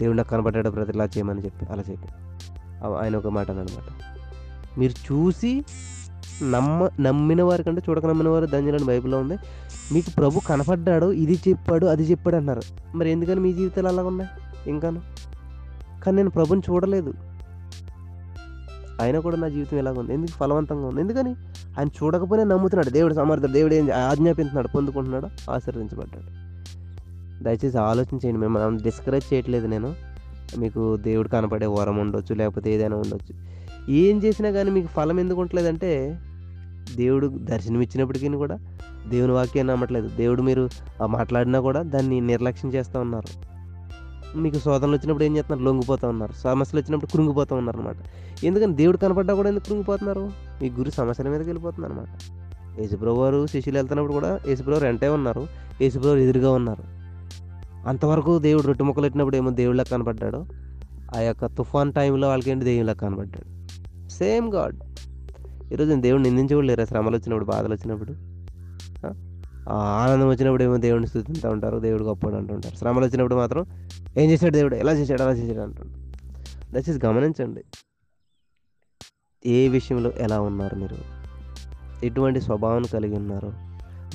దేవుడు నాకు కనపడ్డాడు ప్రతి ఇలా చేయమని చెప్పి అలా చెప్పి ఆయన ఒక మాట అన్నమాట, మీరు చూసి నమ్మ నమ్మిన వారి కంటే చూడక నమ్మిన వారు ధన్యులని బైబిల్లో ఉంది. మీకు ప్రభు కనపడ్డాడు, ఇది చెప్పాడు, అది చెప్పాడు అన్నారు. మరి ఎందుకని మీ జీవితాలు అలాగ ఉన్నాయి ఇంకాను? కానీ నేను ప్రభుని చూడలేదు, ఆయన కూడా నా జీవితం ఎలాగ ఉంది, ఎందుకు ఫలవంతంగా ఉంది? ఎందుకని ఆయన చూడకపోయినా నమ్ముతున్నాడు. దేవుడు సమర్థుడు, దేవుడు ఏం ఆజ్ఞాపించున్నాడు, పొందుకుంటున్నాడు, ఆశీర్వదించబడ్డాడు. దయచేసి ఆలోచించేయండి. మేము డిస్కరేజ్ చేయట్లేదు నేను. మీకు దేవుడు కనపడే వరం ఉండొచ్చు, లేకపోతే ఏదైనా ఉండొచ్చు. ఏం చేసినా కానీ మీకు ఫలం ఎందుకు ఉండట్లేదంటే దేవుడు దర్శనం ఇచ్చినప్పటికీ కూడా దేవుని వాక్యాన్ని నమ్మట్లేదు. దేవుడు మీరు మాట్లాడినా కూడా దాన్ని నిర్లక్ష్యం చేస్తూ ఉన్నారు. మీకు శోధనలు వచ్చినప్పుడు ఏం చేస్తున్నారు? లొంగిపోతూ ఉన్నారు. సమస్యలు వచ్చినప్పుడు కృంగిపోతూ ఉన్నారు అనమాట. ఎందుకని దేవుడు కనపడ్డా కూడా ఎందుకు కృంగిపోతున్నారు? మీ గురి సమస్యల మీదకి వెళ్ళిపోతున్నారు అనమాట. యేసుప్రభు వారు శిష్యులు వెళ్తున్నప్పుడు కూడా యేసుప్రభు వెంటే ఉన్నారు, యేసుప్రభు వారు ఎదురుగా ఉన్నారు. అంతవరకు దేవుడు రొట్టె ముక్కలు పెట్టినప్పుడు ఏమో దేవుళ్ళ కనపడ్డాడు, ఆ యొక్క తుఫాన్ టైంలో వాళ్ళకి ఏంటి దేవుళ్ళ కనపడ్డాడు. Same God. ఈరోజు నేను దేవుడిని నిందించేవాళ్ళు లేరా? శ్రమలు వచ్చినప్పుడు, బాధలు వచ్చినప్పుడు, ఆనందం వచ్చినప్పుడు ఏమో దేవుడిని స్తుతిస్తూ ఉంటారు, దేవుడు గొప్పవాడు అంటుంటారు. శ్రమలు వచ్చినప్పుడు మాత్రం ఏం చేశాడు దేవుడు, ఎలా చేశాడు, అలా చేశాడు అంటుంటారు. దయచేసి గమనించండి ఏ విషయంలో ఎలా ఉన్నారు, మీరు ఎటువంటి స్వభావం కలిగి ఉన్నారు.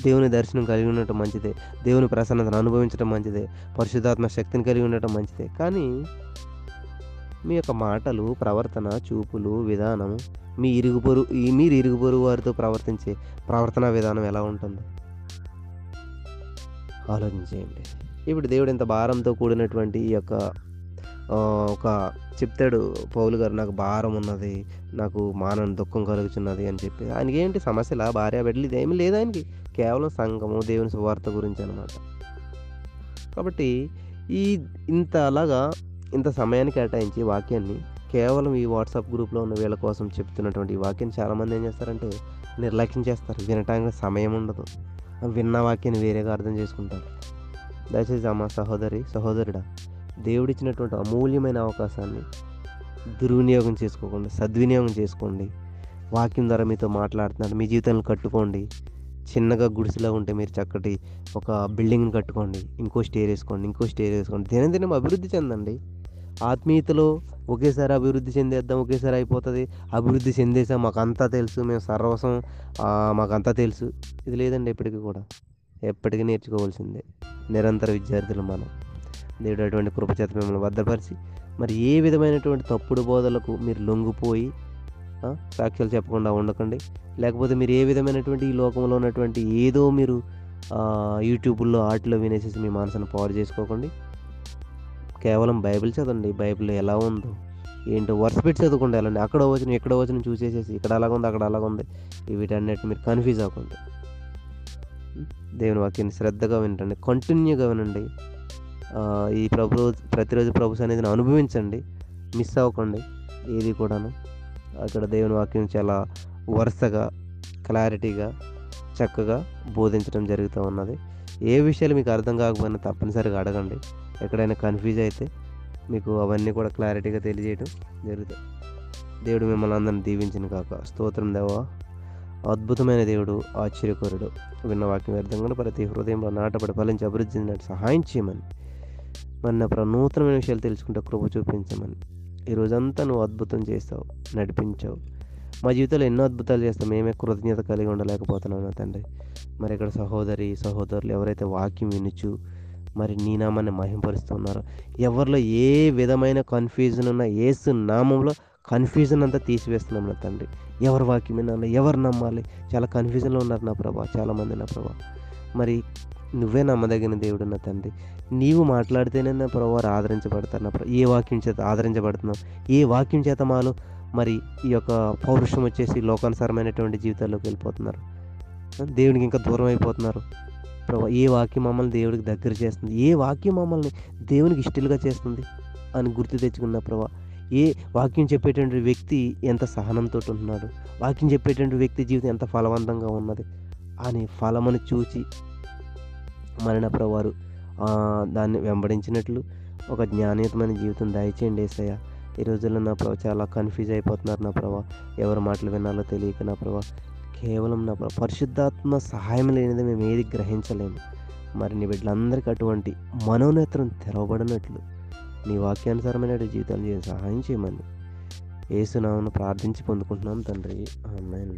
దేవుని దర్శనం కలిగి ఉండటం మంచిదే, దేవుని ప్రసన్నతను అనుభవించడం మంచిదే, పరిశుద్ధాత్మ శక్తిని కలిగి ఉండటం మంచిదే. కానీ మీ యొక్క మాటలు, ప్రవర్తన, చూపులు, విధానం, మీ ఇరుగు పొరు మీరు ఇరుగు పొరు వారితో ప్రవర్తించే ప్రవర్తనా విధానం ఎలా ఉంటుంది ఆలోచించేయండి. ఇప్పుడు దేవుడు ఇంత భారంతో కూడినటువంటి ఈ యొక్క ఒక చెప్తాడు పౌలు గారు, నాకు భారం ఉన్నది, నాకు మానవ దుఃఖం కలుగుతున్నది అని చెప్పి. ఆయనకి ఏంటి సమస్యల భార్య బిడ్డలు ఇదేమీ లేదు, ఆయనకి కేవలం సంఘము, దేవుని సువార్త గురించి అనమాట. కాబట్టి ఈ ఇంత అలాగా ఇంత సమయాన్ని కేటాయించి వాక్యాన్ని కేవలం ఈ వాట్సాప్ గ్రూప్లో ఉన్న వీళ్ళ కోసం చెప్తున్నటువంటి ఈ వాక్యాన్ని చాలామంది ఏం చేస్తారంటే నిర్లక్ష్యం చేస్తారు. వినటానికి సమయం ఉండదు, విన్న వాక్యాన్ని వేరేగా అర్థం చేసుకుంటారు. దయచేసి అమ్మ సహోదరి సహోదరుడా, దేవుడిచ్చినటువంటి అమూల్యమైన అవకాశాన్ని దుర్వినియోగం చేసుకోకుండా సద్వినియోగం చేసుకోండి. వాక్యం ద్వారా మీతో మాట్లాడుతున్నాడు, మీ జీవితాన్ని కట్టుకోండి. చిన్నగా గుడిసెలా ఉంటే మీరు చక్కటి ఒక బిల్డింగ్ని కట్టుకోండి, ఇంకో స్టేర్ వేసుకోండి, ఇంకో స్టేర్ వేసుకోండి. దినదినం అభివృద్ధి చెందండి. ఆత్మీయతలో ఒకేసారి అభివృద్ధి చెందేద్దాం, ఒకేసారి అయిపోతుంది, అభివృద్ధి చెందేసాం, మాకంతా తెలుసు, మేము సర్వసం, మాకంతా తెలుసు, ఇది లేదండి. ఎప్పటికీ కూడా ఎప్పటికీ నేర్చుకోవాల్సిందే, నిరంతర విద్యార్థులు మనం. దేవుడు అటువంటి కృపచేత మిమ్మల్ని భద్రపరిచి మరి ఏ విధమైనటువంటి తప్పుడు బోధలకు మీరు లొంగిపోయి సాక్ష్యాలు చెప్పకుండా ఉండకండి. లేకపోతే మీరు ఏ విధమైనటువంటి ఈ లోకంలో ఉన్నటువంటి ఏదో మీరు యూట్యూబ్లో ఆటలో వినేసేసి మీ మనసును పాడు చేసుకోకండి. కేవలం బైబిల్ చదవండి, బైబిల్ ఎలా ఉందో, ఏంటో వర్స్ బిట్స్ చదువుకుండా వెళ్ళండి. అక్కడ వచ్చిన ఎక్కడ వచ్చిన చూసేసేసి ఇక్కడ అలాగుంది అక్కడ అలాగుంది వీటన్నిటి మీరు కన్ఫ్యూజ్ అవ్వకండి. దేవుని వాక్యాన్ని శ్రద్ధగా వినండి, కంటిన్యూగా వినండి. ఈ ప్రభు ప్రతిరోజు ప్రభు సన్నిధిని అనుభవించండి, మిస్ అవ్వకండి ఏది కూడాను. అక్కడ దేవుని వాక్యం చాలా వరుసగా క్లారిటీగా చక్కగా బోధించడం జరుగుతూ ఉన్నది. ఏ విషయాలు మీకు అర్థం కాకపోయినా తప్పనిసరిగా అడగండి. ఎక్కడైనా కన్ఫ్యూజ్ అయితే మీకు అవన్నీ కూడా క్లారిటీగా తెలియజేయడం జరుగుతాయి. దేవుడు మిమ్మల్ని అందరిని దీవించిన కాక. స్తోత్రం దేవా, అద్భుతమైన దేవుడు, ఆశ్చర్యకరుడు. విన్న వాక్యం అర్థం కూడా ప్రతి హృదయంలో నాటబడి ఫలించి అభివృద్ధి చెందినట్టు సహాయం చేయమని, మన నూతనమైన విషయాలు తెలుసుకుంటే కృప చూపించమని. ఈరోజంతా నువ్వు అద్భుతం చేస్తావు, నడిపించావు. మా జీవితంలో ఎన్నో అద్భుతాలు చేస్తాం, మేమే కృతజ్ఞత కలిగి ఉండలేకపోతున్నాం తండ్రి. మరి ఇక్కడ సహోదరి సహోదరులు ఎవరైతే వాక్యం వినుచు మరి నీ నామాన్ని మహింపరుస్తున్నారో, ఎవరిలో ఏ విధమైన కన్ఫ్యూజన్ ఉన్నా యేసు నామంలో కన్ఫ్యూజన్ అంతా తీసివేస్తున్నాం నా తండ్రి. ఎవరు వాక్యం వినాలి, ఎవరు నమ్మాలి, చాలా కన్ఫ్యూజన్లో ఉన్నారు నా ప్రభా చాలామంది నా ప్రభా. మరి నువ్వే నమ్మదగిన దేవుడు నా తండ్రి. నీవు మాట్లాడితేనే నా ప్రభా ఆదరించబడతారు నా ప్రభా. ఏ వాక్యం చేత ఆదరించబడుతున్నాం, ఏ వాక్యం చేత మాలో మరి ఈ యొక్క పౌరుషం వచ్చేసి లోకానుసారమైనటువంటి జీవితాల్లోకి వెళ్ళిపోతున్నారు, దేవునికి ఇంకా దూరం అయిపోతున్నారు ప్రభా. ఏ వాక్యం మమ్మల్ని దేవుడికి దగ్గర చేస్తుంది, ఏ వాక్యం మమ్మల్ని దేవునికి ఇష్టలుగా చేస్తుంది అని గుర్తు తెచ్చుకున్న ప్రభా. ఏ వాక్యం చెప్పేటువంటి వ్యక్తి ఎంత సహనంతో ఉంటున్నాడు, వాక్యం చెప్పేటువంటి వ్యక్తి జీవితం ఎంత ఫలవంతంగా ఉన్నది అని ఫలమును చూచి మరణ ప్రభావారు దాన్ని వెంబడించినట్లు ఒక జ్ఞానయుతమైన జీవితం దయచేయండి ఏసయ్యా. ఈ రోజుల్లో నా ప్రభావ చాలా కన్ఫ్యూజ్ అయిపోతున్నారు నా ప్రభావ, ఎవరి మాటలు వినాలో తెలియక నా ప్రభావ. కేవలం నా ప్రభావ పరిశుద్ధాత్మ సహాయం లేనిది మేము ఏది గ్రహించలేము. మరి నీ బిడ్డలందరికీ అటువంటి మనోనేత్రం తెరవబడినట్లు నీ వాక్యానుసారమైన జీవితాలు జీవితం సహాయం చేయమని యేసు నామమున ప్రార్థించి పొందుకుంటున్నాం తండ్రి, ఆమేన్.